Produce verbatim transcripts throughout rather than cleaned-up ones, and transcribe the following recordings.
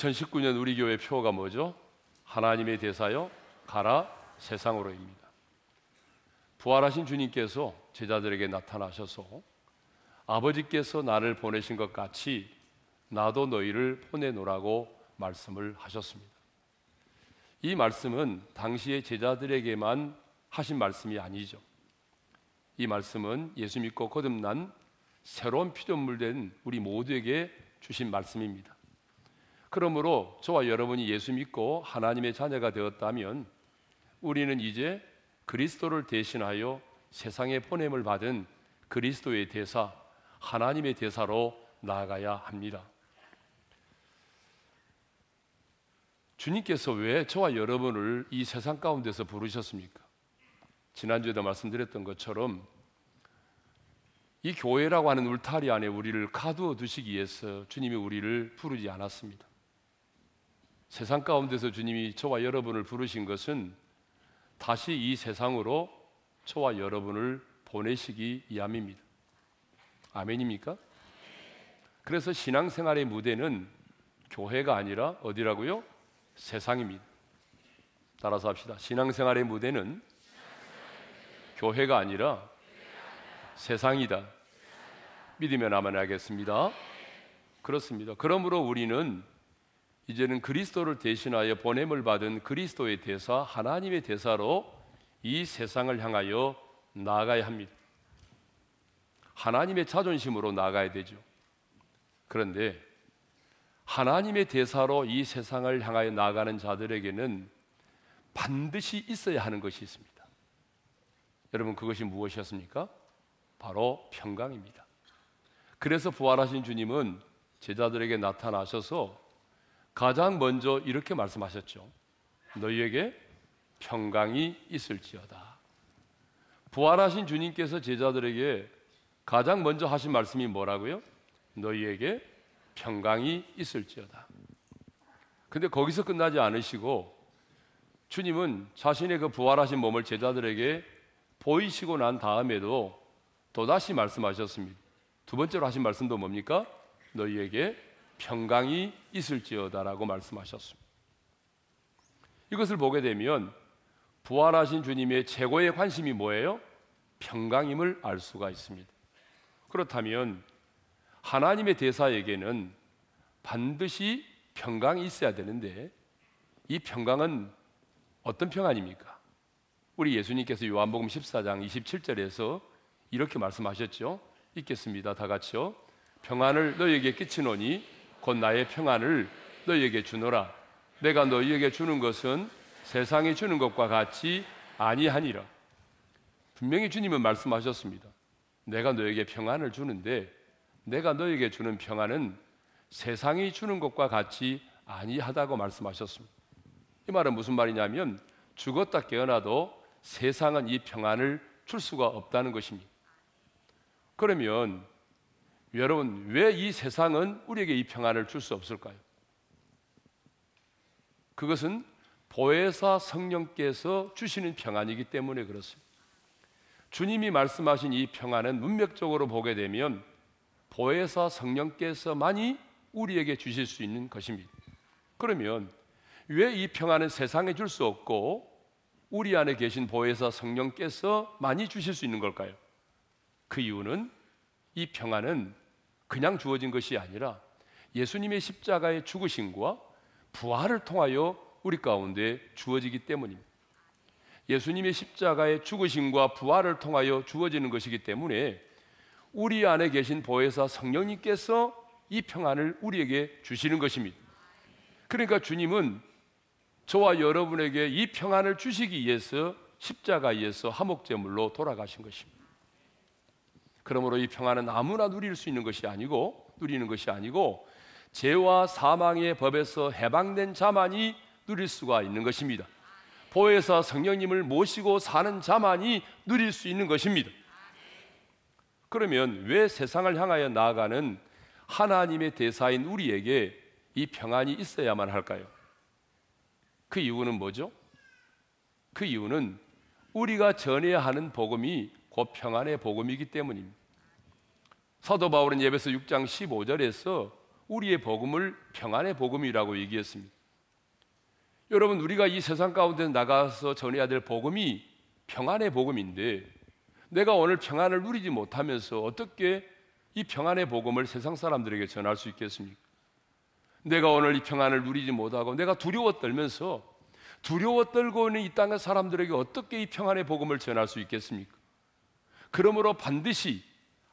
이천십구 년 우리 교회 표어가 뭐죠? 하나님의 대사여 가라 세상으로입니다. 부활하신 주님께서 제자들에게 나타나셔서 아버지께서 나를 보내신 것 같이 나도 너희를 보내노라고 말씀을 하셨습니다. 이 말씀은 당시의 제자들에게만 하신 말씀이 아니죠. 이 말씀은 예수 믿고 거듭난 새로운 피조물 된 우리 모두에게 주신 말씀입니다. 그러므로 저와 여러분이 예수 믿고 하나님의 자녀가 되었다면 우리는 이제 그리스도를 대신하여 세상에 보냄을 받은 그리스도의 대사, 하나님의 대사로 나아가야 합니다. 주님께서 왜 저와 여러분을 이 세상 가운데서 부르셨습니까? 지난주에도 말씀드렸던 것처럼 이 교회라고 하는 울타리 안에 우리를 가두어 두시기 위해서 주님이 우리를 부르지 않았습니다. 세상 가운데서 주님이 저와 여러분을 부르신 것은 다시 이 세상으로 저와 여러분을 보내시기 위함입니다. 아멘입니까? 그래서 신앙생활의 무대는 교회가 아니라 어디라고요? 세상입니다. 따라서 합시다. 신앙생활의 무대는 교회가 아니라 세상이다. 믿으면 아멘하겠습니다. 그렇습니다. 그러므로 우리는 이제는 그리스도를 대신하여 보냄을 받은 그리스도의 대사, 하나님의 대사로 이 세상을 향하여 나아가야 합니다. 하나님의 자존심으로 나아가야 되죠. 그런데 하나님의 대사로 이 세상을 향하여 나아가는 자들에게는 반드시 있어야 하는 것이 있습니다. 여러분, 그것이 무엇이었습니까? 바로 평강입니다. 그래서 부활하신 주님은 제자들에게 나타나셔서 가장 먼저 이렇게 말씀하셨죠. 너희에게 평강이 있을지어다. 부활하신 주님께서 제자들에게 가장 먼저 하신 말씀이 뭐라고요? 너희에게 평강이 있을지어다. 근데 거기서 끝나지 않으시고 주님은 자신의 그 부활하신 몸을 제자들에게 보이시고 난 다음에도 또다시 말씀하셨습니다. 두 번째로 하신 말씀도 뭡니까? 너희에게 평강이 있을지어다라고 말씀하셨습니다. 이것을 보게 되면 부활하신 주님의 최고의 관심이 뭐예요? 평강임을 알 수가 있습니다. 그렇다면 하나님의 대사에게는 반드시 평강이 있어야 되는데 이 평강은 어떤 평안입니까? 우리 예수님께서 요한복음 십사 장 이십칠 절에서 이렇게 말씀하셨죠. 읽겠습니다. 다 같이요. 평안을 너희에게 끼치노니 곧 나의 평안을 너희에게 주노라. 내가 너희에게 주는 것은 세상이 주는 것과 같이 아니하니라. 분명히 주님은 말씀하셨습니다. 내가 너에게 평안을 주는데 내가 너에게 주는 평안은 세상이 주는 것과 같이 아니하다고 말씀하셨습니다. 이 말은 무슨 말이냐면 죽었다 깨어나도 세상은 이 평안을 줄 수가 없다는 것입니다. 그러면 여러분, 왜 이 세상은 우리에게 이 평안을 줄 수 없을까요? 그것은 보혜사 성령께서 주시는 평안이기 때문에 그렇습니다. 주님이 말씀하신 이 평안은 문맥적으로 보게 되면 보혜사 성령께서만이 우리에게 주실 수 있는 것입니다. 그러면 왜 이 평안은 세상에 줄 수 없고 우리 안에 계신 보혜사 성령께서 많이 주실 수 있는 걸까요? 그 이유는 이 평안은 그냥 주어진 것이 아니라 예수님의 십자가의 죽으심과 부활을 통하여 우리 가운데 주어지기 때문입니다. 예수님의 십자가의 죽으심과 부활을 통하여 주어지는 것이기 때문에 우리 안에 계신 보혜사 성령님께서 이 평안을 우리에게 주시는 것입니다. 그러니까 주님은 저와 여러분에게 이 평안을 주시기 위해서 십자가에서 화목제물로 돌아가신 것입니다. 그러므로 이 평안은 아무나 누릴 수 있는 것이 아니고 누리는 것이 아니고 죄와 사망의 법에서 해방된 자만이 누릴 수가 있는 것입니다. 보혜사 성령님을 모시고 사는 자만이 누릴 수 있는 것입니다. 그러면 왜 세상을 향하여 나아가는 하나님의 대사인 우리에게 이 평안이 있어야만 할까요? 그 이유는 뭐죠? 그 이유는 우리가 전해야 하는 복음이 곧 평안의 복음이기 때문입니다. 사도 바울은 예배서 육 장 십오 절에서 우리의 복음을 평안의 복음이라고 얘기했습니다. 여러분, 우리가 이 세상 가운데 나가서 전해야 될 복음이 평안의 복음인데, 내가 오늘 평안을 누리지 못하면서 어떻게 이 평안의 복음을 세상 사람들에게 전할 수 있겠습니까? 내가 오늘 이 평안을 누리지 못하고 내가 두려워 떨면서, 두려워 떨고 있는 이 땅의 사람들에게 어떻게 이 평안의 복음을 전할 수 있겠습니까? 그러므로 반드시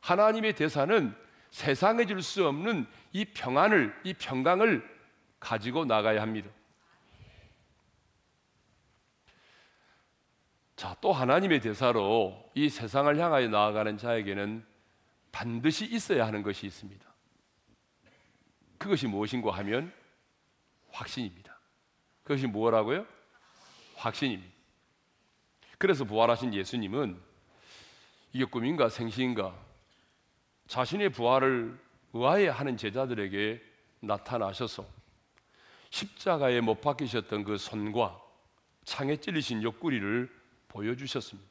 하나님의 대사는 세상에 줄 수 없는 이 평안을, 이 평강을 가지고 나가야 합니다. 자, 또 하나님의 대사로 이 세상을 향하여 나아가는 자에게는 반드시 있어야 하는 것이 있습니다. 그것이 무엇인가 하면 확신입니다. 그것이 뭐라고요? 확신입니다. 그래서 부활하신 예수님은 이게 꿈인가 생시인가 자신의 부활을 의아해하는 제자들에게 나타나셔서 십자가에 못 박히셨던 그 손과 창에 찔리신 옆구리를 보여주셨습니다.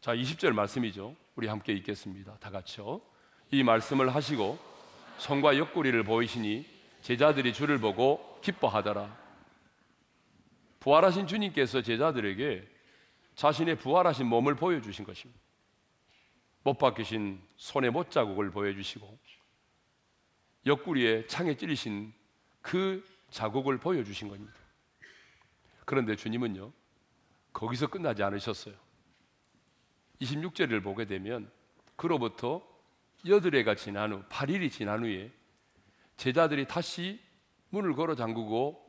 자, 이십 절 말씀이죠. 우리 함께 읽겠습니다. 다 같이요. 이 말씀을 하시고 손과 옆구리를 보이시니 제자들이 주를 보고 기뻐하더라. 부활하신 주님께서 제자들에게 자신의 부활하신 몸을 보여주신 것입니다. 못 박히신 손의 못자국을 보여주시고 옆구리에 창에 찔리신 그 자국을 보여주신 겁니다. 그런데 주님은요, 거기서 끝나지 않으셨어요. 이십육 절을 보게 되면 그로부터 여드레가 지난 후, 팔 일이 지난 후에 제자들이 다시 문을 걸어 잠그고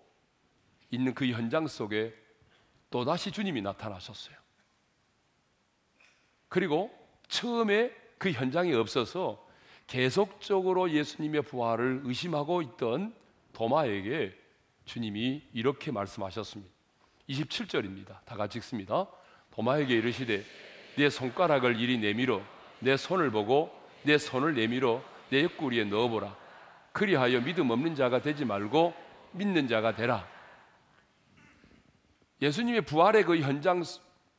있는 그 현장 속에 또다시 주님이 나타나셨어요. 그리고 처음에 그 현장이 없어서 계속적으로 예수님의 부활을 의심하고 있던 도마에게 주님이 이렇게 말씀하셨습니다. 이십칠 절입니다. 다 같이 읽습니다. 도마에게 이르시되 내 손가락을 이리 내밀어 내 손을 보고 내 손을 내밀어 내 옆구리에 넣어보라. 그리하여 믿음 없는 자가 되지 말고 믿는 자가 되라. 예수님의 부활의 그 현장,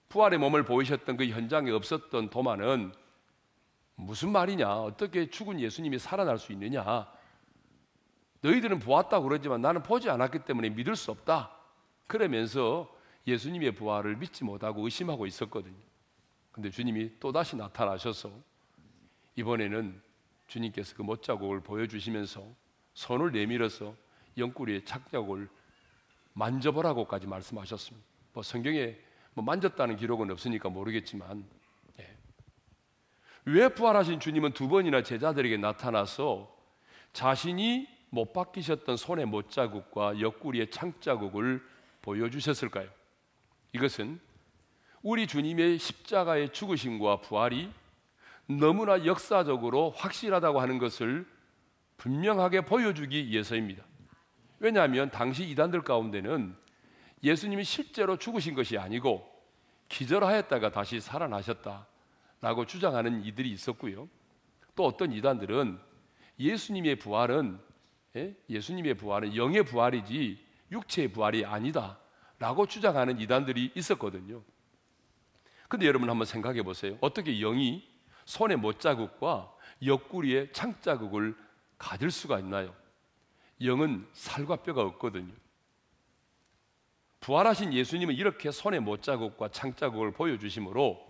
부활의 몸을 보이셨던 그 현장에 없었던 도마는 무슨 말이냐, 어떻게 죽은 예수님이 살아날 수 있느냐, 너희들은 보았다고 그러지만 나는 보지 않았기 때문에 믿을 수 없다, 그러면서 예수님의 부활을 믿지 못하고 의심하고 있었거든요. 근데 주님이 또다시 나타나셔서 이번에는 주님께서 그 못자국을 보여주시면서 손을 내밀어서 옆구리의 착자국을 만져보라고까지 말씀하셨습니다. 뭐 성경에 뭐 만졌다는 기록은 없으니까 모르겠지만, 예. 왜 부활하신 주님은 두 번이나 제자들에게 나타나서 자신이 못 박히셨던 손의 못자국과 옆구리의 창자국을 보여주셨을까요? 이것은 우리 주님의 십자가의 죽으심과 부활이 너무나 역사적으로 확실하다고 하는 것을 분명하게 보여주기 위해서입니다. 왜냐하면 당시 이단들 가운데는 예수님이 실제로 죽으신 것이 아니고 기절하였다가 다시 살아나셨다라고 주장하는 이들이 있었고요. 또 어떤 이단들은 예수님의 부활은 예수님의 부활은 영의 부활이지 육체의 부활이 아니다라고 주장하는 이단들이 있었거든요. 근데 여러분 한번 생각해 보세요. 어떻게 영이 손의 못자국과 옆구리의 창자국을 가질 수가 있나요? 영은 살과 뼈가 없거든요. 부활하신 예수님은 이렇게 손의 못자국과 창자국을 보여주심으로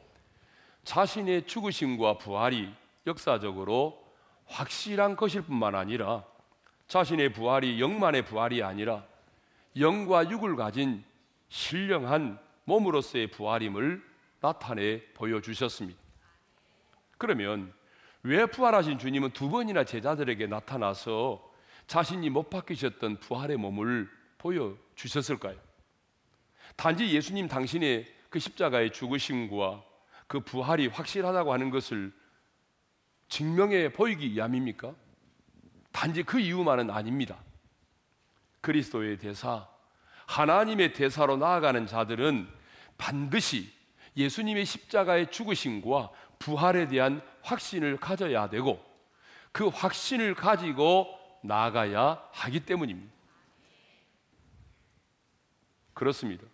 자신의 죽으심과 부활이 역사적으로 확실한 것일 뿐만 아니라 자신의 부활이 영만의 부활이 아니라 영과 육을 가진 신령한 몸으로서의 부활임을 나타내 보여주셨습니다. 그러면 왜 부활하신 주님은 두 번이나 제자들에게 나타나서 자신이 못 박히셨던 부활의 몸을 보여주셨을까요? 단지 예수님 당신의 그 십자가의 죽으심과 그 부활이 확실하다고 하는 것을 증명해 보이기 위함입니까? 단지 그 이유만은 아닙니다. 그리스도의 대사, 하나님의 대사로 나아가는 자들은 반드시 예수님의 십자가의 죽으심과 부활에 대한 확신을 가져야 되고 그 확신을 가지고 나아가야 하기 때문입니다. 그렇습니다.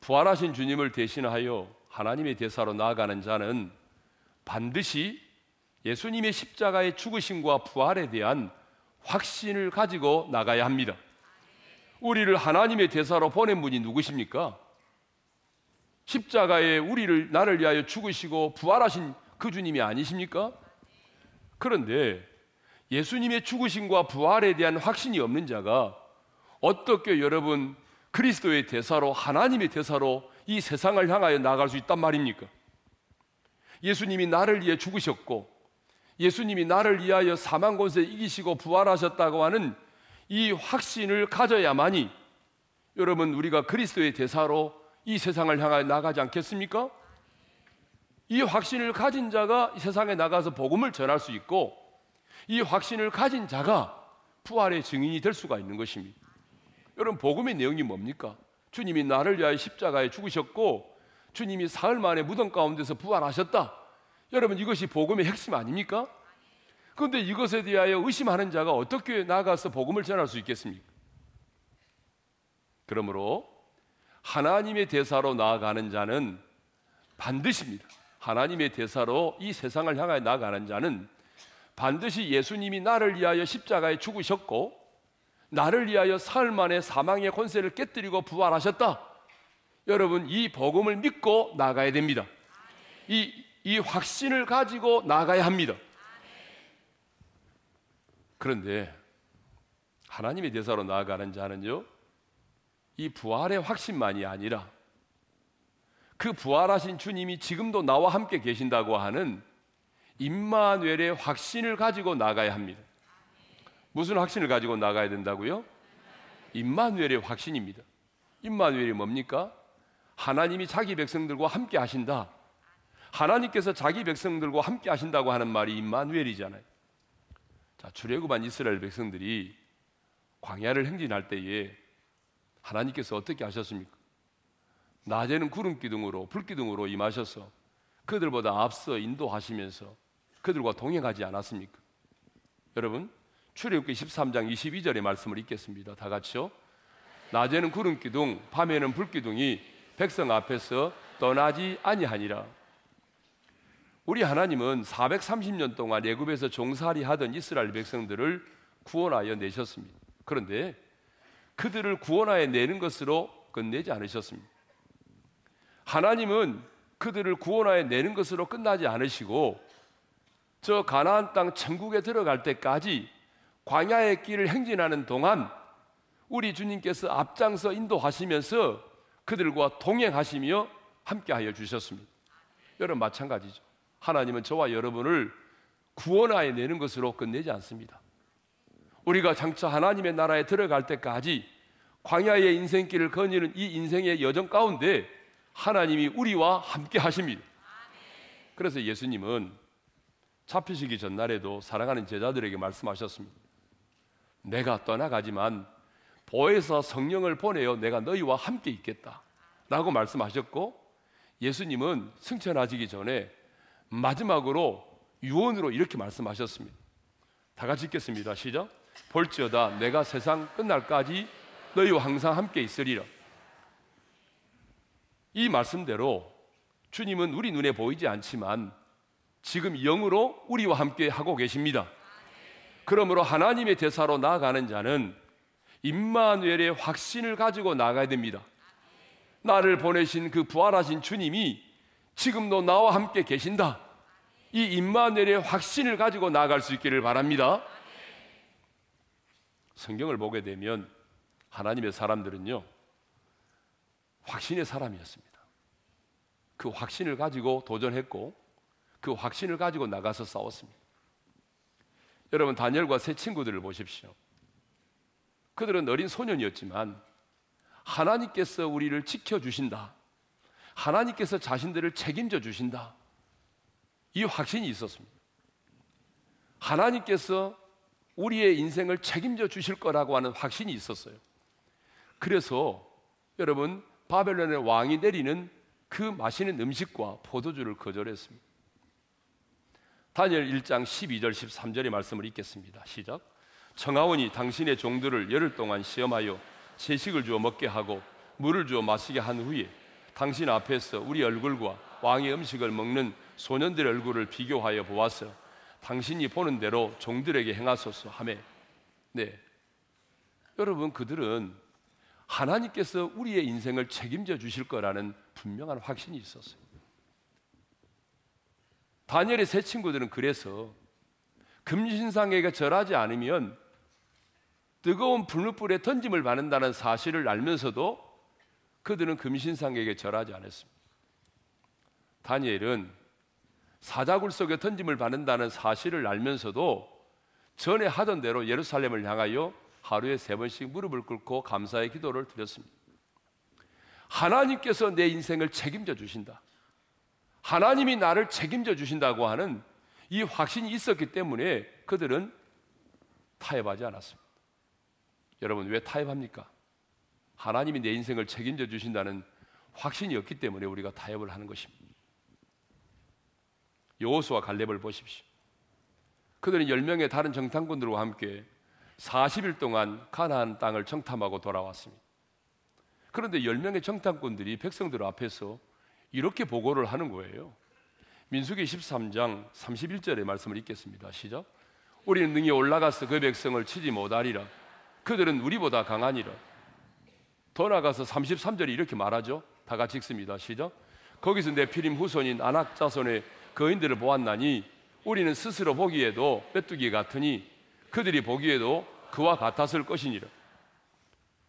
부활하신 주님을 대신하여 하나님의 대사로 나아가는 자는 반드시 예수님의 십자가의 죽으심과 부활에 대한 확신을 가지고 나가야 합니다. 우리를 하나님의 대사로 보낸 분이 누구십니까? 십자가에 우리를 나를 위하여 죽으시고 부활하신 그 주님이 아니십니까? 그런데 예수님의 죽으심과 부활에 대한 확신이 없는 자가 어떻게 여러분 그리스도의 대사로, 하나님의 대사로 이 세상을 향하여 나아갈 수 있단 말입니까? 예수님이 나를 위해 죽으셨고 예수님이 나를 위하여 사망 권세 이기시고 부활하셨다고 하는 이 확신을 가져야만이 여러분 우리가 그리스도의 대사로 이 세상을 향하여 나가지 않겠습니까? 이 확신을 가진 자가 세상에 나가서 복음을 전할 수 있고 이 확신을 가진 자가 부활의 증인이 될 수가 있는 것입니다. 여러분 복음의 내용이 뭡니까? 주님이 나를 위하여 십자가에 죽으셨고 주님이 사흘 만에 무덤 가운데서 부활하셨다. 여러분 이것이 복음의 핵심 아닙니까? 그런데 이것에 대하여 의심하는 자가 어떻게 나가서 복음을 전할 수 있겠습니까? 그러므로 하나님의 대사로 나아가는 자는 반드시입니다. 하나님의 대사로 이 세상을 향하여 나아가는 자는 반드시 예수님이 나를 위하여 십자가에 죽으셨고 나를 위하여 사흘 만에 사망의 권세를 깨뜨리고 부활하셨다. 여러분 이 복음을 믿고 나가야 됩니다. 이, 이 확신을 가지고 나가야 합니다. 그런데 하나님의 대사로 나아가는 자는요 이 부활의 확신만이 아니라 그 부활하신 주님이 지금도 나와 함께 계신다고 하는 임마누엘의 확신을 가지고 나가야 합니다. 무슨 확신을 가지고 나가야 된다고요? 임마누엘의 확신입니다. 임마누엘이 뭡니까? 하나님이 자기 백성들과 함께 하신다. 하나님께서 자기 백성들과 함께 하신다고 하는 말이 임마누엘이잖아요. 자, 출애굽한 이스라엘 백성들이 광야를 행진할 때에 하나님께서 어떻게 하셨습니까? 낮에는 구름 기둥으로 불 기둥으로 임하셔서 그들보다 앞서 인도하시면서 그들과 동행하지 않았습니까? 여러분 출애굽기 십삼 장 이십이 절의 말씀을 읽겠습니다. 다 같이요. 낮에는 구름 기둥 밤에는 불 기둥이 백성 앞에서 떠나지 아니하니라. 우리 하나님은 사백삼십 년 동안 애굽에서 종살이 하던 이스라엘 백성들을 구원하여 내셨습니다. 그런데 그들을 구원하여 내는 것으로 끝내지 않으셨습니다. 하나님은 그들을 구원하여 내는 것으로 끝나지 않으시고 저 가나안 땅 천국에 들어갈 때까지 광야의 길을 행진하는 동안 우리 주님께서 앞장서 인도하시면서 그들과 동행하시며 함께하여 주셨습니다. 여러분 마찬가지죠. 하나님은 저와 여러분을 구원하여 내는 것으로 끝내지 않습니다. 우리가 장차 하나님의 나라에 들어갈 때까지 광야의 인생길을 거니는 이 인생의 여정 가운데 하나님이 우리와 함께 하십니다. 그래서 예수님은 잡히시기 전날에도 사랑하는 제자들에게 말씀하셨습니다. 내가 떠나가지만 보혜사 성령을 보내어 내가 너희와 함께 있겠다 라고 말씀하셨고 예수님은 승천하시기 전에 마지막으로 유언으로 이렇게 말씀하셨습니다. 다 같이 읽겠습니다. 시작. 볼지어다 내가 세상 끝날까지 너희와 항상 함께 있으리라. 이 말씀대로 주님은 우리 눈에 보이지 않지만 지금 영으로 우리와 함께 하고 계십니다. 그러므로 하나님의 대사로 나아가는 자는 임마누엘의 확신을 가지고 나가야 됩니다. 나를 보내신 그 부활하신 주님이 지금도 나와 함께 계신다. 이 임마누엘의 확신을 가지고 나아갈 수 있기를 바랍니다. 성경을 보게 되면 하나님의 사람들은요 확신의 사람이었습니다. 그 확신을 가지고 도전했고 그 확신을 가지고 나가서 싸웠습니다. 여러분 다니엘과 세 친구들을 보십시오. 그들은 어린 소년이었지만 하나님께서 우리를 지켜주신다, 하나님께서 자신들을 책임져 주신다, 이 확신이 있었습니다. 하나님께서 우리의 인생을 책임져 주실 거라고 하는 확신이 있었어요. 그래서 여러분 바벨론의 왕이 내리는 그 마시는 음식과 포도주를 거절했습니다. 다니엘 일 장 십이 절 십삼 절의 말씀을 읽겠습니다. 시작. 청하오니 당신의 종들을 열흘 동안 시험하여 채식을 주어 먹게 하고 물을 주어 마시게 한 후에 당신 앞에서 우리 얼굴과 왕의 음식을 먹는 소년들의 얼굴을 비교하여 보았어. 당신이 보는 대로 종들에게 행하소서 하매 네, 여러분 그들은 하나님께서 우리의 인생을 책임져 주실 거라는 분명한 확신이 있었어요. 다니엘의 세 친구들은 그래서 금신상에게 절하지 않으면 뜨거운 불뭇불에 던짐을 받는다는 사실을 알면서도 그들은 금신상에게 절하지 않았습니다. 다니엘은 사자굴 속에 던짐을 받는다는 사실을 알면서도 전에 하던 대로 예루살렘을 향하여 하루에 세 번씩 무릎을 꿇고 감사의 기도를 드렸습니다. 하나님께서 내 인생을 책임져 주신다, 하나님이 나를 책임져 주신다고 하는 이 확신이 있었기 때문에 그들은 타협하지 않았습니다. 여러분, 왜 타협합니까? 하나님이 내 인생을 책임져 주신다는 확신이 없기 때문에 우리가 타협을 하는 것입니다. 여호수아 갈렙을 보십시오. 그들은 열 명의 다른 정탐꾼들과 함께 사십 일 동안 가나안 땅을 정탐하고 돌아왔습니다. 그런데 열 명의 정탐꾼들이 백성들 앞에서 이렇게 보고를 하는 거예요. 민수기 십삼 장 삼십일 절의 말씀을 읽겠습니다. 시작. 우리는 능히 올라가서 그 백성을 치지 못하리라. 그들은 우리보다 강하니라. 더 나아가서 삼십삼 절이 이렇게 말하죠. 다 같이 읽습니다. 시작. 거기서 네피림 후손인 아낙 자손의 거인들을 보았나니 우리는 스스로 보기에도 메뚜기 같으니 그들이 보기에도 그와 같았을 것이니라.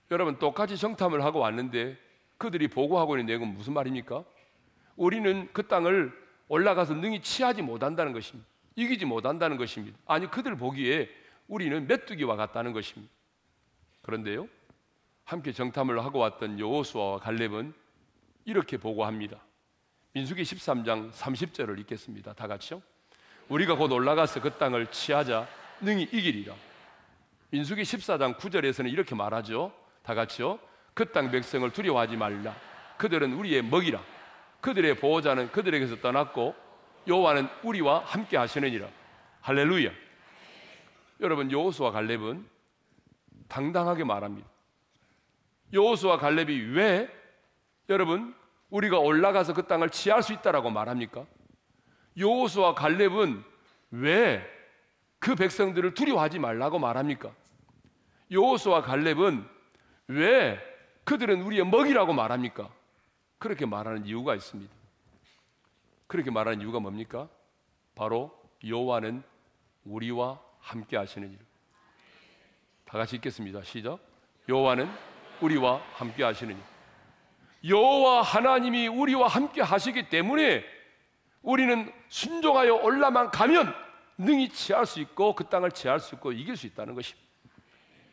여러분, 똑같이 정탐을 하고 왔는데 그들이 보고하고 있는 내용은 무슨 말입니까? 우리는 그 땅을 올라가서 능히 취하지 못한다는 것입니다. 이기지 못한다는 것입니다. 아니, 그들 보기에 우리는 메뚜기와 같다는 것입니다. 그런데요, 함께 정탐을 하고 왔던 여호수아와 갈렙은 이렇게 보고합니다. 민수기 십삼 장 삼십 절을 읽겠습니다. 다 같이요. 우리가 곧 올라가서 그 땅을 취하자 능히 이기리라. 민수기 십사 장 구 절에서는 이렇게 말하죠. 다 같이요. 그 땅 백성을 두려워하지 말라. 그들은 우리의 먹이라. 그들의 보호자는 그들에게서 떠났고 여호와는 우리와 함께 하시느니라. 할렐루야. 여러분, 여호수아 갈렙은 당당하게 말합니다. 여호수아 갈렙이 왜 여러분 우리가 올라가서 그 땅을 취할 수 있다라고 말합니까? 여호수아 갈렙은 왜 그 백성들을 두려워하지 말라고 말합니까? 여호수아 갈렙은 왜 그들은 우리의 먹이라고 말합니까? 그렇게 말하는 이유가 있습니다. 그렇게 말하는 이유가 뭡니까? 바로 여호와는 우리와 함께 하시는 일. 다 같이 읽겠습니다. 시작. 여호와는 우리와 함께 하시는 일. 여호와 하나님이 우리와 함께 하시기 때문에 우리는 순종하여 올라만 가면 능히 취할 수 있고 그 땅을 취할 수 있고 이길 수 있다는 것입니다.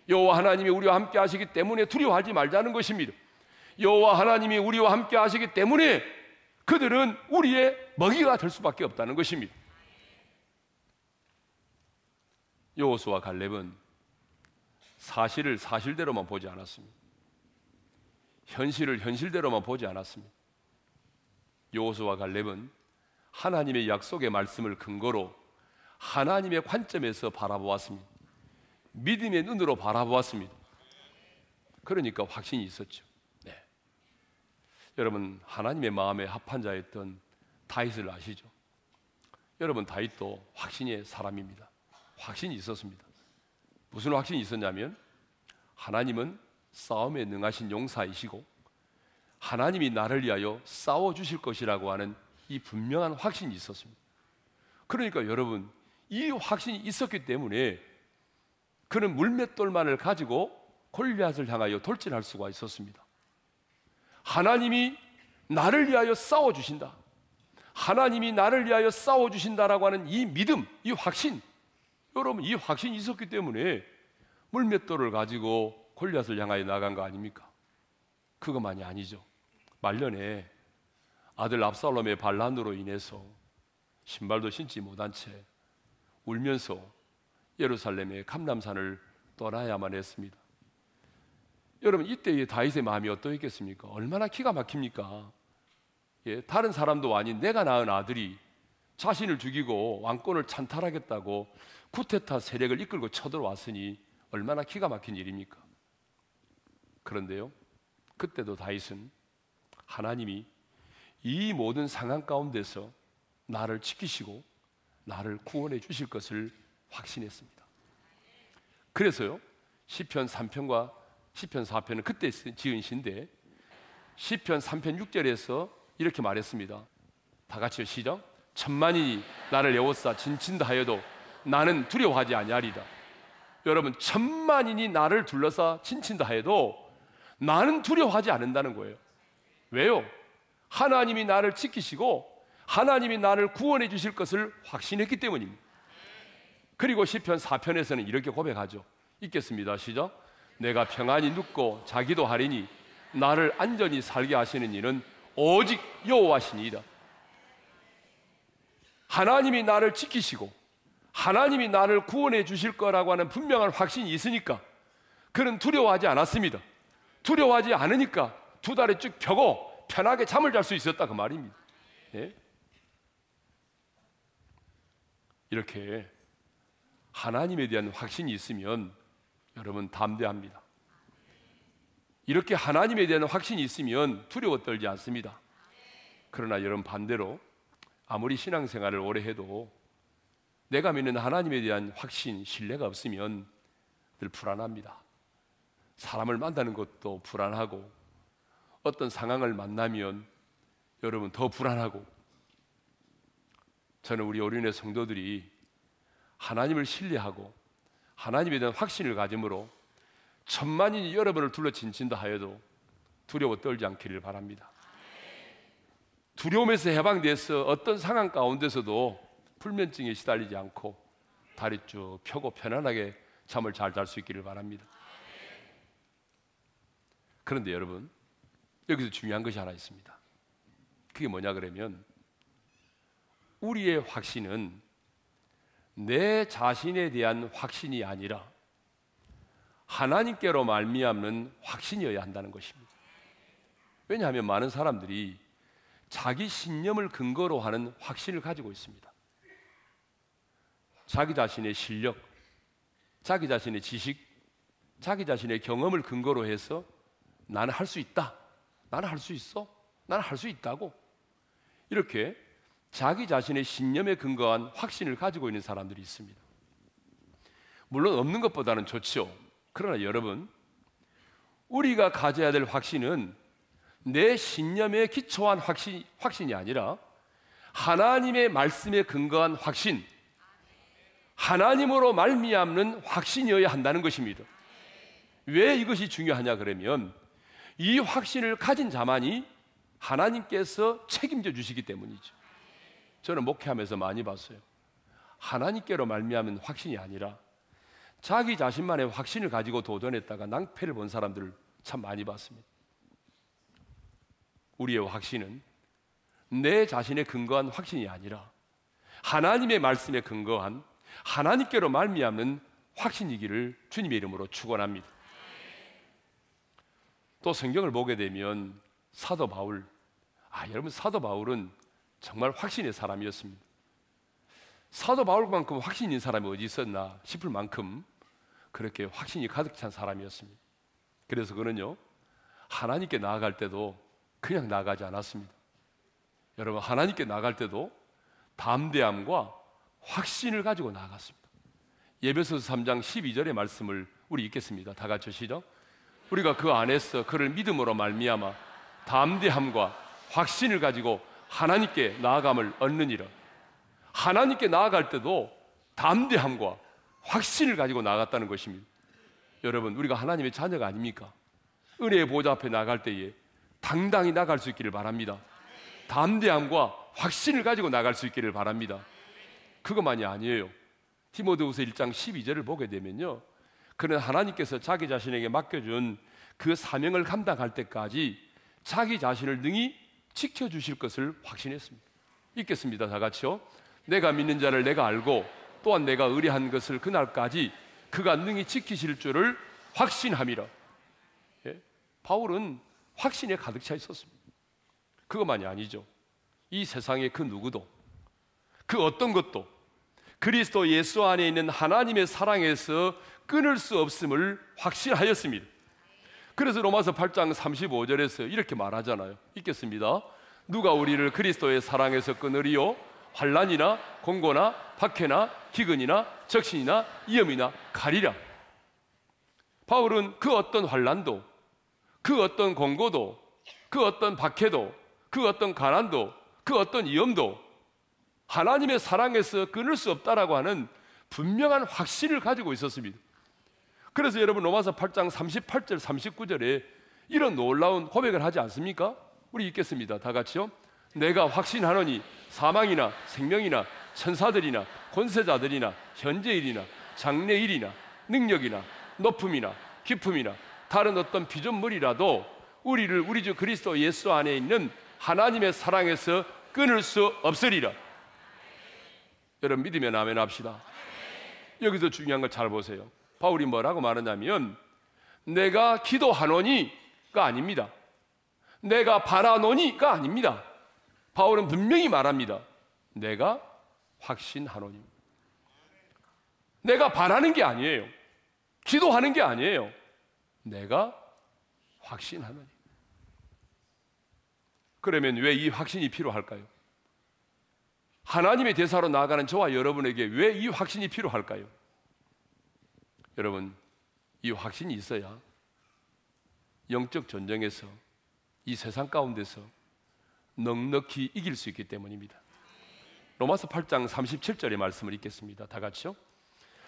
여호와 하나님이 우리와 함께 하시기 때문에 두려워하지 말자는 것입니다. 여호와 하나님이 우리와 함께 하시기 때문에 그들은 우리의 먹이가 될 수밖에 없다는 것입니다. 여호수아와 갈렙은 사실을 사실대로만 보지 않았습니다. 현실을 현실대로만 보지 않았습니다. 여호수아와 갈렙은 하나님의 약속의 말씀을 근거로 하나님의 관점에서 바라보았습니다. 믿음의 눈으로 바라보았습니다. 그러니까 확신이 있었죠. 네. 여러분, 하나님의 마음에 합한 자였던 다윗을 아시죠? 여러분, 다윗도 확신의 사람입니다. 확신이 있었습니다. 무슨 확신이 있었냐면 하나님은 싸움에 능하신 용사이시고 하나님이 나를 위하여 싸워주실 것이라고 하는 이 분명한 확신이 있었습니다. 그러니까 여러분, 이 확신이 있었기 때문에 그는 물맷돌만을 가지고 골리앗을 향하여 돌진할 수가 있었습니다. 하나님이 나를 위하여 싸워주신다, 하나님이 나를 위하여 싸워주신다라고 하는 이 믿음, 이 확신, 여러분 이 확신이 있었기 때문에 물맷돌을 가지고 골리앗을 향하여 나간 거 아닙니까? 그것만이 아니죠. 말년에 아들 압살롬의 반란으로 인해서 신발도 신지 못한 채 울면서 예루살렘의 감람산을 떠나야만 했습니다. 여러분, 이때의 다윗의 마음이 어떠했겠습니까? 얼마나 기가 막힙니까? 예, 다른 사람도 아닌 내가 낳은 아들이 자신을 죽이고 왕권을 찬탈하겠다고 쿠데타 세력을 이끌고 쳐들어왔으니 얼마나 기가 막힌 일입니까? 그런데요, 그때도 다윗은 하나님이 이 모든 상황 가운데서 나를 지키시고 나를 구원해 주실 것을 확신했습니다. 그래서요 시편 삼 편과 시편 사 편은 그때 지은 시인데 시편 삼 편 육 절에서 이렇게 말했습니다. 다 같이요, 시작. 천만이 나를 에워싸 진친다 하여도 나는 두려워하지 아니하리다. 여러분, 천만인이 나를 둘러싸 친친다 해도 나는 두려워하지 않는다는 거예요. 왜요? 하나님이 나를 지키시고 하나님이 나를 구원해 주실 것을 확신했기 때문입니다. 그리고 시편 사 편에서는 이렇게 고백하죠. 읽겠습니다. 시작. 내가 평안히 눕고 자기도 하리니 나를 안전히 살게 하시는 이는 오직 여호와시니이다. 하나님이 나를 지키시고 하나님이 나를 구원해 주실 거라고 하는 분명한 확신이 있으니까 그는 두려워하지 않았습니다. 두려워하지 않으니까 두 다리 쭉 펴고 편하게 잠을 잘 수 있었다, 그 말입니다. 예? 이렇게 하나님에 대한 확신이 있으면 여러분 담대합니다. 이렇게 하나님에 대한 확신이 있으면 두려워 떨지 않습니다. 그러나 여러분, 반대로 아무리 신앙생활을 오래 해도 내가 믿는 하나님에 대한 확신, 신뢰가 없으면 늘 불안합니다. 사람을 만나는 것도 불안하고 어떤 상황을 만나면 여러분 더 불안하고, 저는 우리 오륜의 성도들이 하나님을 신뢰하고 하나님에 대한 확신을 가짐으로 천만인이 여러분을 둘러친친다 하여도 두려워 떨지 않기를 바랍니다. 두려움에서 해방돼서 어떤 상황 가운데서도 불면증에 시달리지 않고 다리 쭉 펴고 편안하게 잠을 잘 잘 수 있기를 바랍니다. 그런데 여러분, 여기서 중요한 것이 하나 있습니다. 그게 뭐냐 그러면, 우리의 확신은 내 자신에 대한 확신이 아니라 하나님께로 말미암는 확신이어야 한다는 것입니다. 왜냐하면 많은 사람들이 자기 신념을 근거로 하는 확신을 가지고 있습니다. 자기 자신의 실력, 자기 자신의 지식, 자기 자신의 경험을 근거로 해서 나는 할 수 있다, 나는 할 수 있어, 나는 할 수 있다고, 이렇게 자기 자신의 신념에 근거한 확신을 가지고 있는 사람들이 있습니다. 물론 없는 것보다는 좋죠. 그러나 여러분, 우리가 가져야 될 확신은 내 신념에 기초한 확신, 확신이 아니라 하나님의 말씀에 근거한 확신, 하나님으로 말미암는 확신이어야 한다는 것입니다. 왜 이것이 중요하냐 그러면, 이 확신을 가진 자만이 하나님께서 책임져 주시기 때문이죠. 저는 목회하면서 많이 봤어요. 하나님께로 말미암는 확신이 아니라 자기 자신만의 확신을 가지고 도전했다가 낭패를 본 사람들을 참 많이 봤습니다. 우리의 확신은 내 자신에 근거한 확신이 아니라 하나님의 말씀에 근거한 하나님께로 말미암는 확신이기를 주님의 이름으로 축원합니다. 또 성경을 보게 되면 사도 바울, 아 여러분 사도 바울은 정말 확신의 사람이었습니다. 사도 바울만큼 확신인 사람이 어디 있었나 싶을 만큼 그렇게 확신이 가득 찬 사람이었습니다. 그래서 그는요 하나님께 나아갈 때도 그냥 나아가지 않았습니다. 여러분, 하나님께 나아갈 때도 담대함과 확신을 가지고 나아갔습니다. 예배소서 삼 장 십이 절의 말씀을 우리 읽겠습니다. 다 같이 시작. 우리가 그 안에서 그를 믿음으로 말미암아 담대함과 확신을 가지고 하나님께 나아감을 얻느니라. 하나님께 나아갈 때도 담대함과 확신을 가지고 나아갔다는 것입니다. 여러분, 우리가 하나님의 자녀가 아닙니까? 은혜의 보좌 앞에 나아갈 때에 당당히 나갈 수 있기를 바랍니다. 담대함과 확신을 가지고 나갈 수 있기를 바랍니다. 그것만이 아니에요. 디모데후서 일 장 십이 절을 보게 되면요, 그는 하나님께서 자기 자신에게 맡겨준 그 사명을 감당할 때까지 자기 자신을 능히 지켜주실 것을 확신했습니다. 읽겠습니다. 다 같이요. 내가 믿는 자를 내가 알고 또한 내가 의뢰한 것을 그날까지 그가 능히 지키실 줄을 확신함이라. 예? 바울은 확신에 가득 차 있었습니다. 그것만이 아니죠. 이 세상의 그 누구도, 그 어떤 것도 그리스도 예수 안에 있는 하나님의 사랑에서 끊을 수 없음을 확신하였습니다. 그래서 로마서 팔 장 삼십오 절에서 이렇게 말하잖아요. 읽겠습니다. 누가 우리를 그리스도의 사랑에서 끊으리요? 환난이나 공고나 박해나 기근이나 적신이나 위험이나 가리라. 바울은 그 어떤 환난도, 그 어떤 권고도, 그 어떤 박해도, 그 어떤 가난도, 그 어떤 위험도 하나님의 사랑에서 끊을 수 없다라고 하는 분명한 확신을 가지고 있었습니다. 그래서 여러분 로마서 팔 장 삼십팔 절 삼십구 절에 이런 놀라운 고백을 하지 않습니까? 우리 읽겠습니다. 다 같이요. 내가 확신하노니 사망이나 생명이나 천사들이나 권세자들이나 현재일이나 장래일이나 능력이나 높음이나 깊음이나 다른 어떤 피조물이라도 우리를 우리 주 그리스도 예수 안에 있는 하나님의 사랑에서 끊을 수 없으리라. 여러분 믿으면 아멘 합시다. 여기서 중요한 걸 잘 보세요. 바울이 뭐라고 말하냐면 내가 기도하노니가 아닙니다. 내가 바라노니가 아닙니다. 바울은 분명히 말합니다. 내가 확신하노니. 내가 바라는 게 아니에요. 기도하는 게 아니에요. 내가 확신하노니. 그러면 왜 이 확신이 필요할까요? 하나님의 대사로 나아가는 저와 여러분에게 왜 이 확신이 필요할까요? 여러분, 이 확신이 있어야 영적 전쟁에서 이 세상 가운데서 넉넉히 이길 수 있기 때문입니다. 로마서 팔 장 삼십칠 절의 말씀을 읽겠습니다. 다 같이요.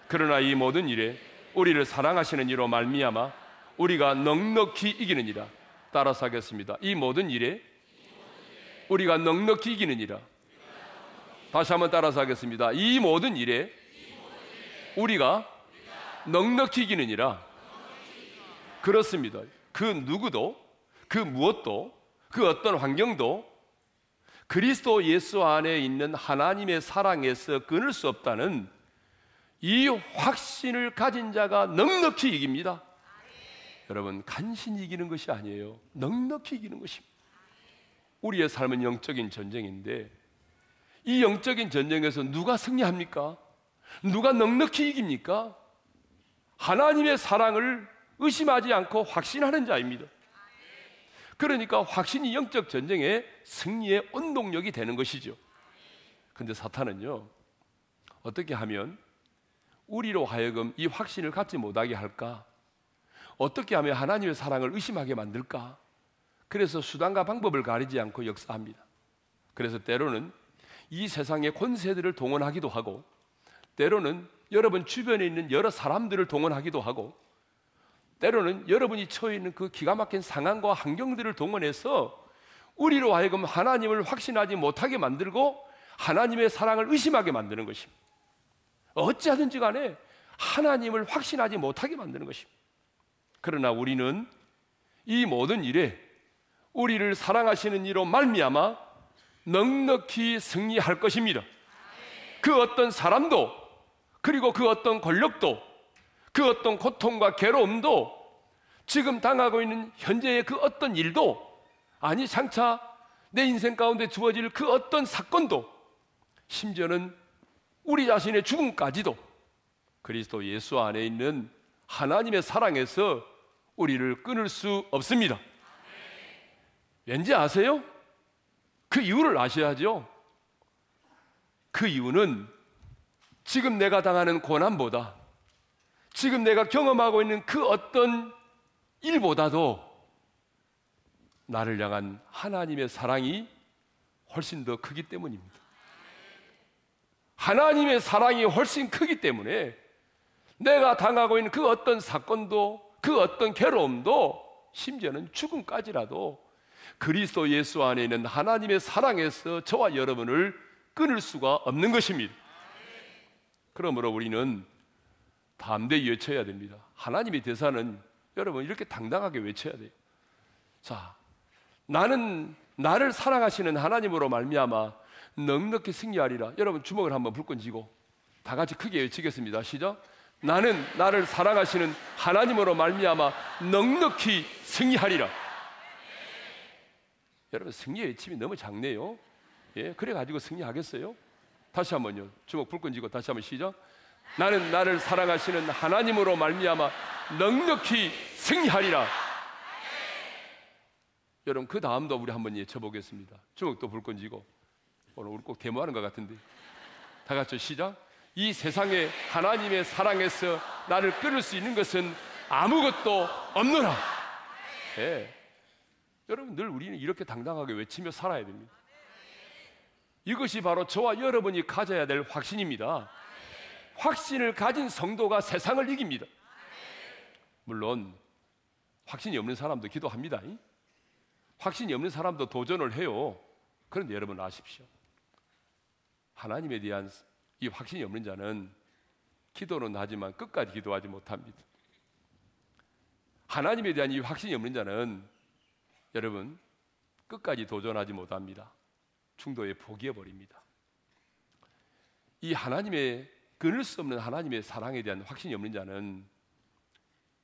그러나 이 모든 일에 우리를 사랑하시는 이로 말미암아 우리가 넉넉히 이기느니라. 따라서 하겠습니다. 이 모든 일에 우리가 넉넉히 이기느니라. 다시 한번 따라서 하겠습니다. 이 모든 일에 우리가 넉넉히 이기느니라. 그렇습니다. 그 누구도, 그 무엇도, 그 어떤 환경도 그리스도 예수 안에 있는 하나님의 사랑에서 끊을 수 없다는 이 확신을 가진 자가 넉넉히 이깁니다. 여러분, 간신히 이기는 것이 아니에요. 넉넉히 이기는 것입니다. 우리의 삶은 영적인 전쟁인데 이 영적인 전쟁에서 누가 승리합니까? 누가 넉넉히 이깁니까? 하나님의 사랑을 의심하지 않고 확신하는 자입니다. 그러니까 확신이 영적 전쟁의 승리의 원동력이 되는 것이죠. 근데 사탄은요, 어떻게 하면 우리로 하여금 이 확신을 갖지 못하게 할까? 어떻게 하면 하나님의 사랑을 의심하게 만들까? 그래서 수단과 방법을 가리지 않고 역사합니다. 그래서 때로는 이 세상의 권세들을 동원하기도 하고, 때로는 여러분 주변에 있는 여러 사람들을 동원하기도 하고, 때로는 여러분이 처해 있는 그 기가 막힌 상황과 환경들을 동원해서 우리로 하여금 하나님을 확신하지 못하게 만들고 하나님의 사랑을 의심하게 만드는 것입니다. 어찌하든지 간에 하나님을 확신하지 못하게 만드는 것입니다. 그러나 우리는 이 모든 일에 우리를 사랑하시는 이로 말미암아 넉넉히 승리할 것입니다. 그 어떤 사람도, 그리고 그 어떤 권력도, 그 어떤 고통과 괴로움도, 지금 당하고 있는 현재의 그 어떤 일도, 아니 장차 내 인생 가운데 주어질 그 어떤 사건도, 심지어는 우리 자신의 죽음까지도 그리스도 예수 안에 있는 하나님의 사랑에서 우리를 끊을 수 없습니다. 왠지 아세요? 그 이유를 아셔야죠. 그 이유는 지금 내가 당하는 고난보다, 지금 내가 경험하고 있는 그 어떤 일보다도 나를 향한 하나님의 사랑이 훨씬 더 크기 때문입니다. 하나님의 사랑이 훨씬 크기 때문에 내가 당하고 있는 그 어떤 사건도, 그 어떤 괴로움도, 심지어는 죽음까지라도 그리스도 예수 안에 있는 하나님의 사랑에서 저와 여러분을 끊을 수가 없는 것입니다. 그러므로 우리는 담대히 외쳐야 됩니다. 하나님의 대사는 여러분 이렇게 당당하게 외쳐야 돼요. 자, 나는 나를 사랑하시는 하나님으로 말미암아 넉넉히 승리하리라. 여러분 주먹을 한번 불끈 쥐고 다 같이 크게 외치겠습니다. 시작. 나는 나를 사랑하시는 하나님으로 말미암아 넉넉히 승리하리라. 여러분 승리의 외침이 너무 작네요. 예, 그래가지고 승리하겠어요? 다시 한번요. 주먹 불끈 쥐고 다시 한번 시작. 나는 나를 사랑하시는 하나님으로 말미암아 넉넉히 승리하리라. 여러분 그 다음도 우리 한번 외쳐보겠습니다. 주먹도 불끈 쥐고. 오늘 우리 꼭 데모하는 것 같은데. 다 같이 시작. 이 세상에 하나님의 사랑에서 나를 끊을 수 있는 것은 아무것도 없노라. 네. 여러분, 늘 우리는 이렇게 당당하게 외치며 살아야 됩니다. 이것이 바로 저와 여러분이 가져야 될 확신입니다. 확신을 가진 성도가 세상을 이깁니다. 물론 확신이 없는 사람도 기도합니다. 확신이 없는 사람도 도전을 해요. 그런데 여러분 아십시오. 하나님에 대한 이 확신이 없는 자는 기도는 하지만 끝까지 기도하지 못합니다. 하나님에 대한 이 확신이 없는 자는 여러분 끝까지 도전하지 못합니다. 충도에 포기해버립니다. 이 하나님의 끊을 수 없는 하나님의 사랑에 대한 확신이 없는 자는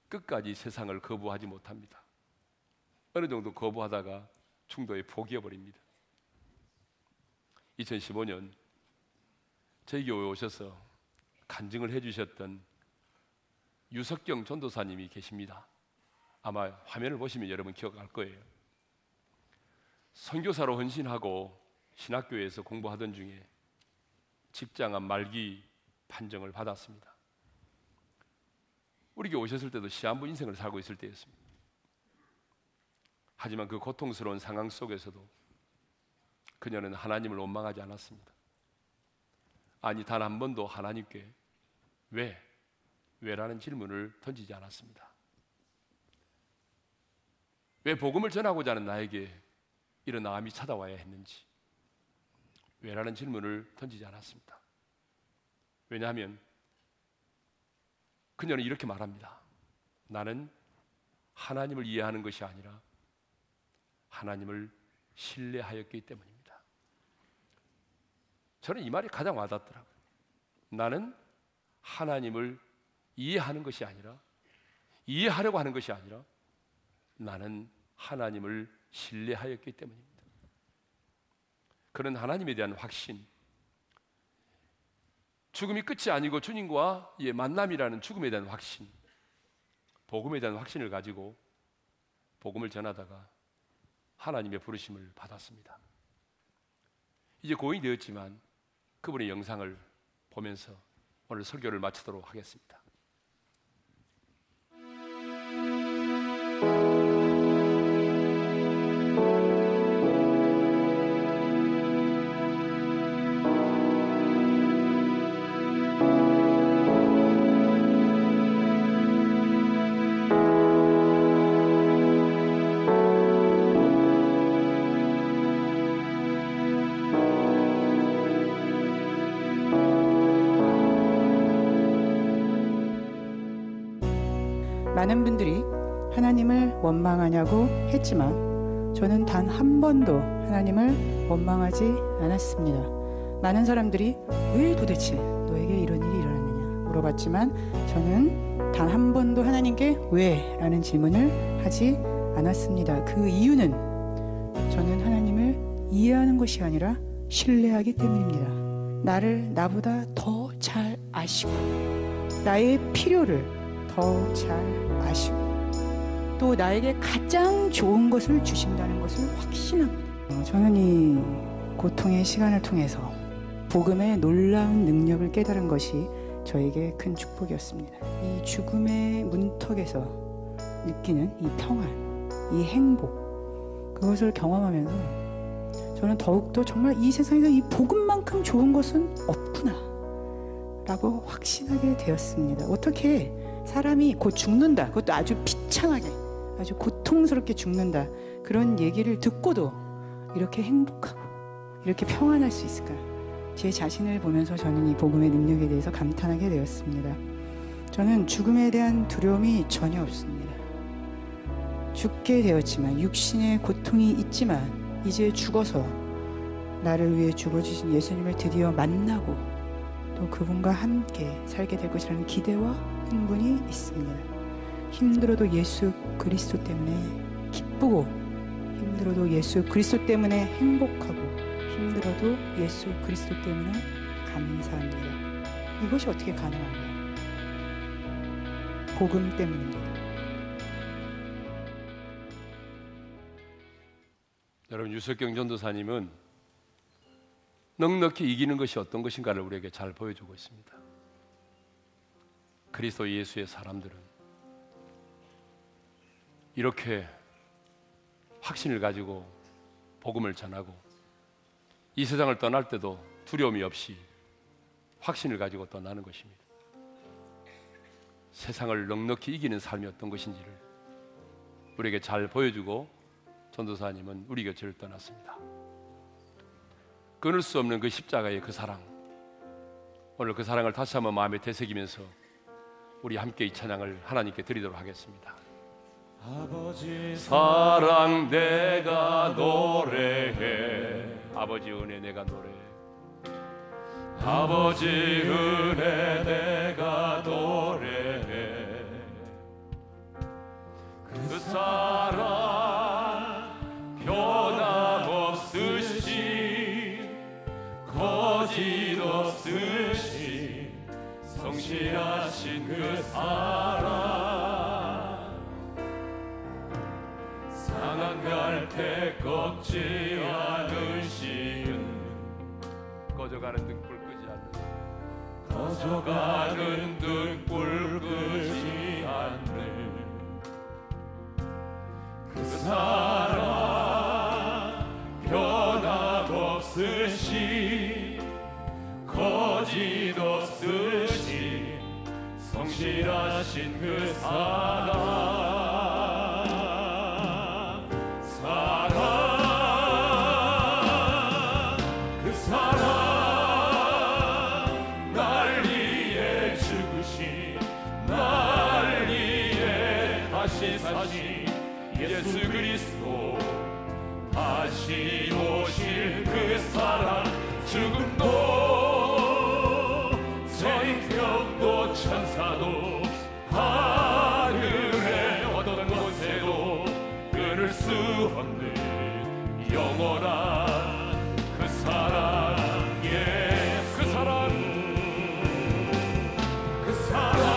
끝까지 세상을 거부하지 못합니다. 어느 정도 거부하다가 충도에 포기해버립니다. 이천십오 년 저희 교회에 오셔서 간증을 해주셨던 유석경 전도사님이 계십니다. 아마 화면을 보시면 여러분 기억할 거예요. 선교사로 헌신하고 신학교에서 공부하던 중에 직장암 말기 판정을 받았습니다. 우리 교회 오셨을 때도 시한부 인생을 살고 있을 때였습니다. 하지만 그 고통스러운 상황 속에서도 그녀는 하나님을 원망하지 않았습니다. 아니, 단 한 번도 하나님께 왜? 왜라는 질문을 던지지 않았습니다. 왜 복음을 전하고자 하는 나에게 이런 암이 찾아와야 했는지 왜라는 질문을 던지지 않았습니다. 왜냐하면 그녀는 이렇게 말합니다. 나는 하나님을 이해하는 것이 아니라 하나님을 신뢰하였기 때문입니다. 저는 이 말이 가장 와닿더라고요. 나는 하나님을 이해하는 것이 아니라 이해하려고 하는 것이 아니라 나는 하나님을 신뢰하였기 때문입니다. 그런 하나님에 대한 확신, 죽음이 끝이 아니고 주님과의 만남이라는 죽음에 대한 확신, 복음에 대한 확신을 가지고 복음을 전하다가 하나님의 부르심을 받았습니다. 이제 고인이 되었지만 그분의 영상을 보면서 오늘 설교를 마치도록 하겠습니다. 많은 분들이 하나님을 원망하냐고 했지만 저는 단 한 번도 하나님을 원망하지 않았습니다. 많은 사람들이 왜 도대체 너에게 이런 일이 일어났느냐 물어봤지만 저는 단 한 번도 하나님께 왜? 라는 질문을 하지 않았습니다. 그 이유는 저는 하나님을 이해하는 것이 아니라 신뢰하기 때문입니다. 나를 나보다 더 잘 아시고 나의 필요를 더 잘 아시고 또 나에게 가장 좋은 것을 주신다는 것을 확신합니다. 저는 이 고통의 시간을 통해서 복음의 놀라운 능력을 깨달은 것이 저에게 큰 축복이었습니다. 이 죽음의 문턱에서 느끼는 이 평안, 이 행복, 그것을 경험하면서 저는 더욱더 정말 이 세상에서 이 복음만큼 좋은 것은 없구나 라고 확신하게 되었습니다. 어떻게 사람이 곧 죽는다, 그것도 아주 비참하게 아주 고통스럽게 죽는다, 그런 얘기를 듣고도 이렇게 행복하고 이렇게 평안할 수 있을까? 제 자신을 보면서 저는 이 복음의 능력에 대해서 감탄하게 되었습니다. 저는 죽음에 대한 두려움이 전혀 없습니다. 죽게 되었지만 육신의 고통이 있지만 이제 죽어서 나를 위해 죽어주신 예수님을 드디어 만나고 또 그분과 함께 살게 될 것이라는 기대와 충분히 있습니다. 힘들어도 예수 그리스도 때문에 기쁘고 힘들어도 예수 그리스도 때문에 행복하고 힘들어도 예수 그리스도 때문에 감사합니다. 이것이 어떻게 가능합니까? 복음 때문입니다. 여러분, 유석경 전도사님은 넉넉히 이기는 것이 어떤 것인가를 우리에게 잘 보여주고 있습니다. 그리스도 예수의 사람들은 이렇게 확신을 가지고 복음을 전하고 이 세상을 떠날 때도 두려움이 없이 확신을 가지고 떠나는 것입니다. 세상을 넉넉히 이기는 삶이 어떤 것인지를 우리에게 잘 보여주고 전도사님은 우리 곁을 떠났습니다. 끊을 수 없는 그 십자가의 그 사랑, 오늘 그 사랑을 다시 한번 마음에 되새기면서 우리 함께 이 찬양을 하나님께 드리도록 하겠습니다. 아버지 사랑 내가 노래해, 아버지 은혜 내가 노래해, 아버지 은혜 내가 노래해, 그 사랑 변함없으신 거짓없으신 성실하신 그 사랑, 상한 갈대 꺾지 않으신 꺼져가는 등불 꺼져가는 등불 끄지 않는 그 사랑 변함없으신 거짓없으신 성실하신 그 사랑, 예수 그리스도 다시 오실 그 사랑, 죽음도 생명도 천사도 하늘의 어떤 곳에도 끊을 수 없는 영원한 그 사랑, 예, 그 사랑, 그 사랑,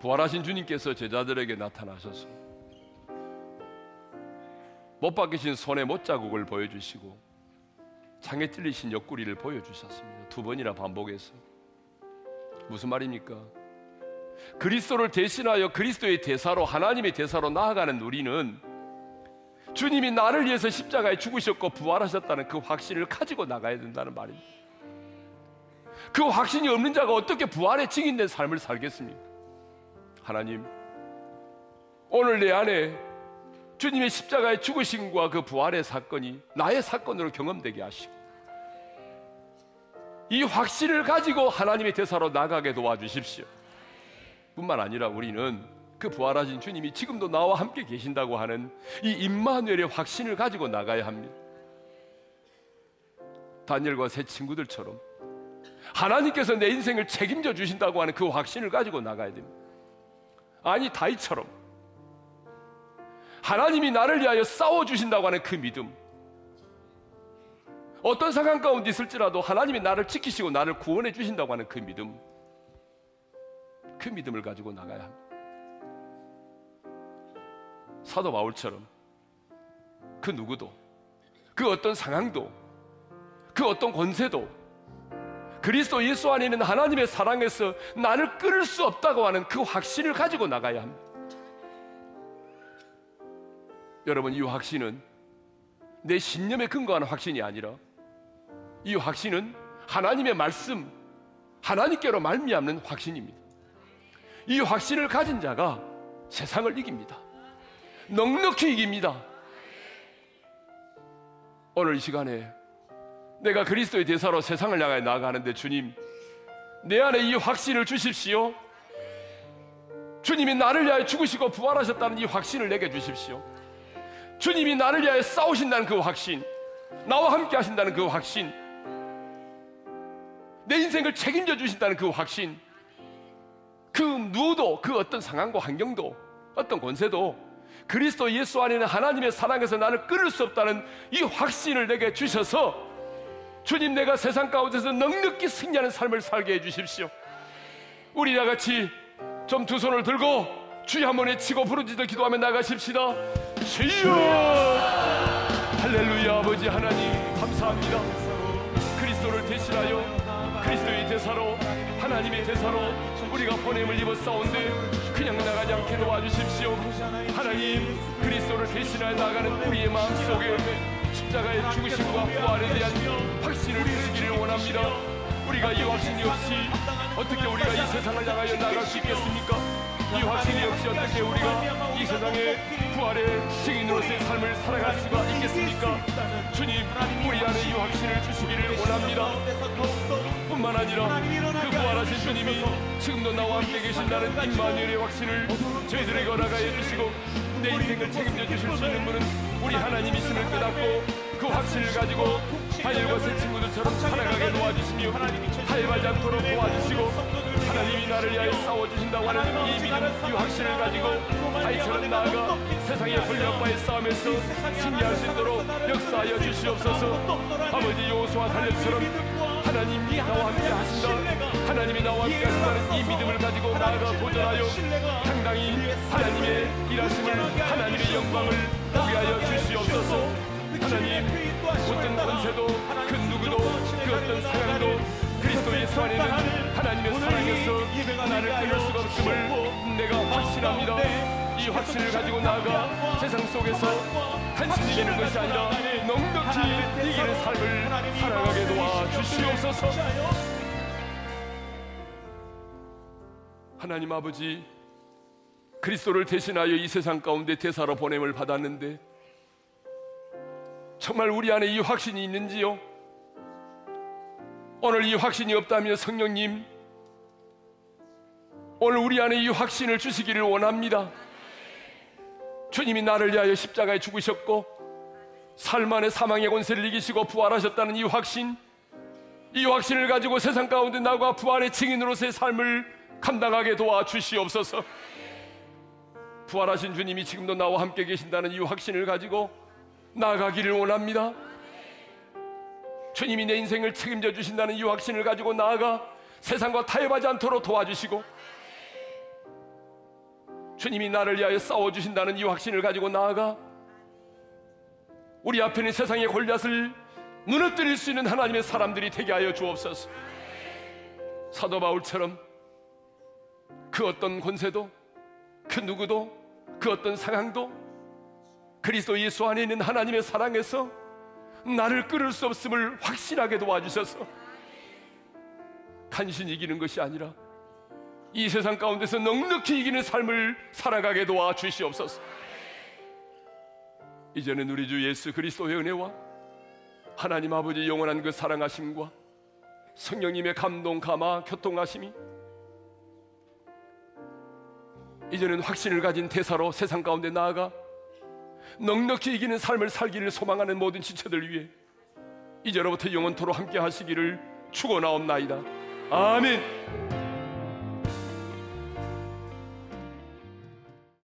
부활하신 주님께서 제자들에게 나타나셔서 못 박히신 손의 못자국을 보여주시고 창에 찔리신 옆구리를 보여주셨습니다. 두 번이나 반복해서. 무슨 말입니까? 그리스도를 대신하여 그리스도의 대사로, 하나님의 대사로 나아가는 우리는 주님이 나를 위해서 십자가에 죽으셨고 부활하셨다는 그 확신을 가지고 나가야 된다는 말입니다. 그 확신이 없는 자가 어떻게 부활에 증인된 삶을 살겠습니까? 하나님, 오늘 내 안에 주님의 십자가의 죽으심과 그 부활의 사건이 나의 사건으로 경험되게 하시고 이 확신을 가지고 하나님의 대사로 나가게 도와주십시오. 뿐만 아니라 우리는 그 부활하신 주님이 지금도 나와 함께 계신다고 하는 이 임마누엘의 확신을 가지고 나가야 합니다. 다니엘과 세 친구들처럼 하나님께서 내 인생을 책임져 주신다고 하는 그 확신을 가지고 나가야 됩니다. 아니, 다윗처럼 하나님이 나를 위하여 싸워주신다고 하는 그 믿음, 어떤 상황 가운데 있을지라도 하나님이 나를 지키시고 나를 구원해 주신다고 하는 그 믿음, 그 믿음을 가지고 나가야 합니다. 사도 바울처럼 그 누구도, 그 어떤 상황도, 그 어떤 권세도 그리스도 예수 안에 있는 하나님의 사랑에서 나를 끊을 수 없다고 하는 그 확신을 가지고 나가야 합니다. 여러분, 이 확신은 내 신념에 근거하는 확신이 아니라 이 확신은 하나님의 말씀, 하나님께로 말미암는 확신입니다. 이 확신을 가진 자가 세상을 이깁니다. 넉넉히 이깁니다. 오늘 이 시간에 내가 그리스도의 대사로 세상을 향해 나아가는데 주님, 내 안에 이 확신을 주십시오. 주님이 나를 위하여 죽으시고 부활하셨다는 이 확신을 내게 주십시오. 주님이 나를 위하여 싸우신다는 그 확신, 나와 함께 하신다는 그 확신, 내 인생을 책임져 주신다는 그 확신, 그 누구도, 그 어떤 상황과 환경도, 어떤 권세도 그리스도 예수 안에는 하나님의 사랑에서 나를 끊을 수 없다는 이 확신을 내게 주셔서 주님, 내가 세상 가운데서 넉넉히 승리하는 삶을 살게 해주십시오. 우리 다 같이 좀 두 손을 들고 주여 한 번에 치고 부르짖어 기도하며 나가십시다. 주여! 할렐루야. 아버지 하나님 감사합니다. 그리스도를 대신하여 그리스도의 대사로, 하나님의 대사로 우리가 보냄을 입었사온데 그냥 나가지 않게 도와주십시오. 하나님, 그리스도를 대신하여 나가는 우리의 마음속에 십자가의 죽으심과 부활에 대한 확신을 주시기를 원합니다. 우리가 이 확신이 없이 어떻게 우리가 이 세상을 향하여 나아갈 수 있겠습니까? 이 확신이 없이 어떻게 우리가 이 세상의 부활의 증인으로서의 삶을 살아갈 수가 있겠습니까? 주님, 우리 안에 이 확신을 주시기를 원합니다. 뿐만 아니라 그 부활하신 주님이 지금도 나와 함께 계신다는 임마누엘의 확신을 저희들에게 허락하여 주시고, 내 인생을 책임져 주실 수 있는 분은 우리 하나님이심을 깨닫고 그 확신을 가지고 하늘과 새 친구들처럼 살아가게 도와주시며 타협하지 않도록 도와주시고, 하나님이 나를 위하여 싸워주신다고 하는 이 믿음, 이 확신을 가지고 아이처럼 나아가 세상의 불량과의 싸움에서 승리할 수 있도록 역사하여 주시옵소서. 아버지, 여호수아 갈렙처럼 하나님이 나와 함께 하신다, 하나님이 나와 함께 하신다는 이 믿음을 가지고 나아가 도전하여 당당히 하나님의 일하심을, 하나님의 영광을 보게 하여 주시옵소서. 하나님, 어떤 권세도, 그 누구도, 그 어떤 사랑도 그리스도 예수 안에는 하나님의 사랑에서 나를 끊을 수가 없음을 내가 확신합니다. 이 확신을 가지고 나아가 세상 속에서 한심히 이기는 것이 아니라 넉넉히 이기는 삶을 살아가게 도와주시옵소서. 하나님 아버지, 그리스도를 대신하여 이 세상 가운데 대사로 보냄을 받았는데 정말 우리 안에 이 확신이 있는지요? 오늘 이 확신이 없다면 성령님, 오늘 우리 안에 이 확신을 주시기를 원합니다. 주님이 나를 위하여 십자가에 죽으셨고 삶 안에 사망의 권세를 이기시고 부활하셨다는 이 확신, 이 확신을 가지고 세상 가운데 나와 부활의 증인으로서의 삶을 감당하게 도와주시옵소서. 부활하신 주님이 지금도 나와 함께 계신다는 이 확신을 가지고 나아가기를 원합니다. 주님이 내 인생을 책임져 주신다는 이 확신을 가지고 나아가 세상과 타협하지 않도록 도와주시고, 주님이 나를 위하여 싸워주신다는 이 확신을 가지고 나아가 우리 앞에 있는 세상의 골리앗을 무너뜨릴 수 있는 하나님의 사람들이 되게 하여 주옵소서. 사도 바울처럼 그 어떤 권세도, 그 누구도, 그 어떤 상황도 그리스도 예수 안에 있는 하나님의 사랑에서 나를 끊을 수 없음을 확신하게 도와주셔서 간신히 이기는 것이 아니라 이 세상 가운데서 넉넉히 이기는 삶을 살아가게 도와주시옵소서. 이제는 우리 주 예수 그리스도의 은혜와 하나님 아버지 영원한 그 사랑하심과 성령님의 감동, 감화, 교통하심이 이제는 확신을 가진 대사로 세상 가운데 나아가 넉넉히 이기는 삶을 살기를 소망하는 모든 지체들 위해 이제로부터 영원토록 함께 하시기를 축원하옵나이다. 아멘.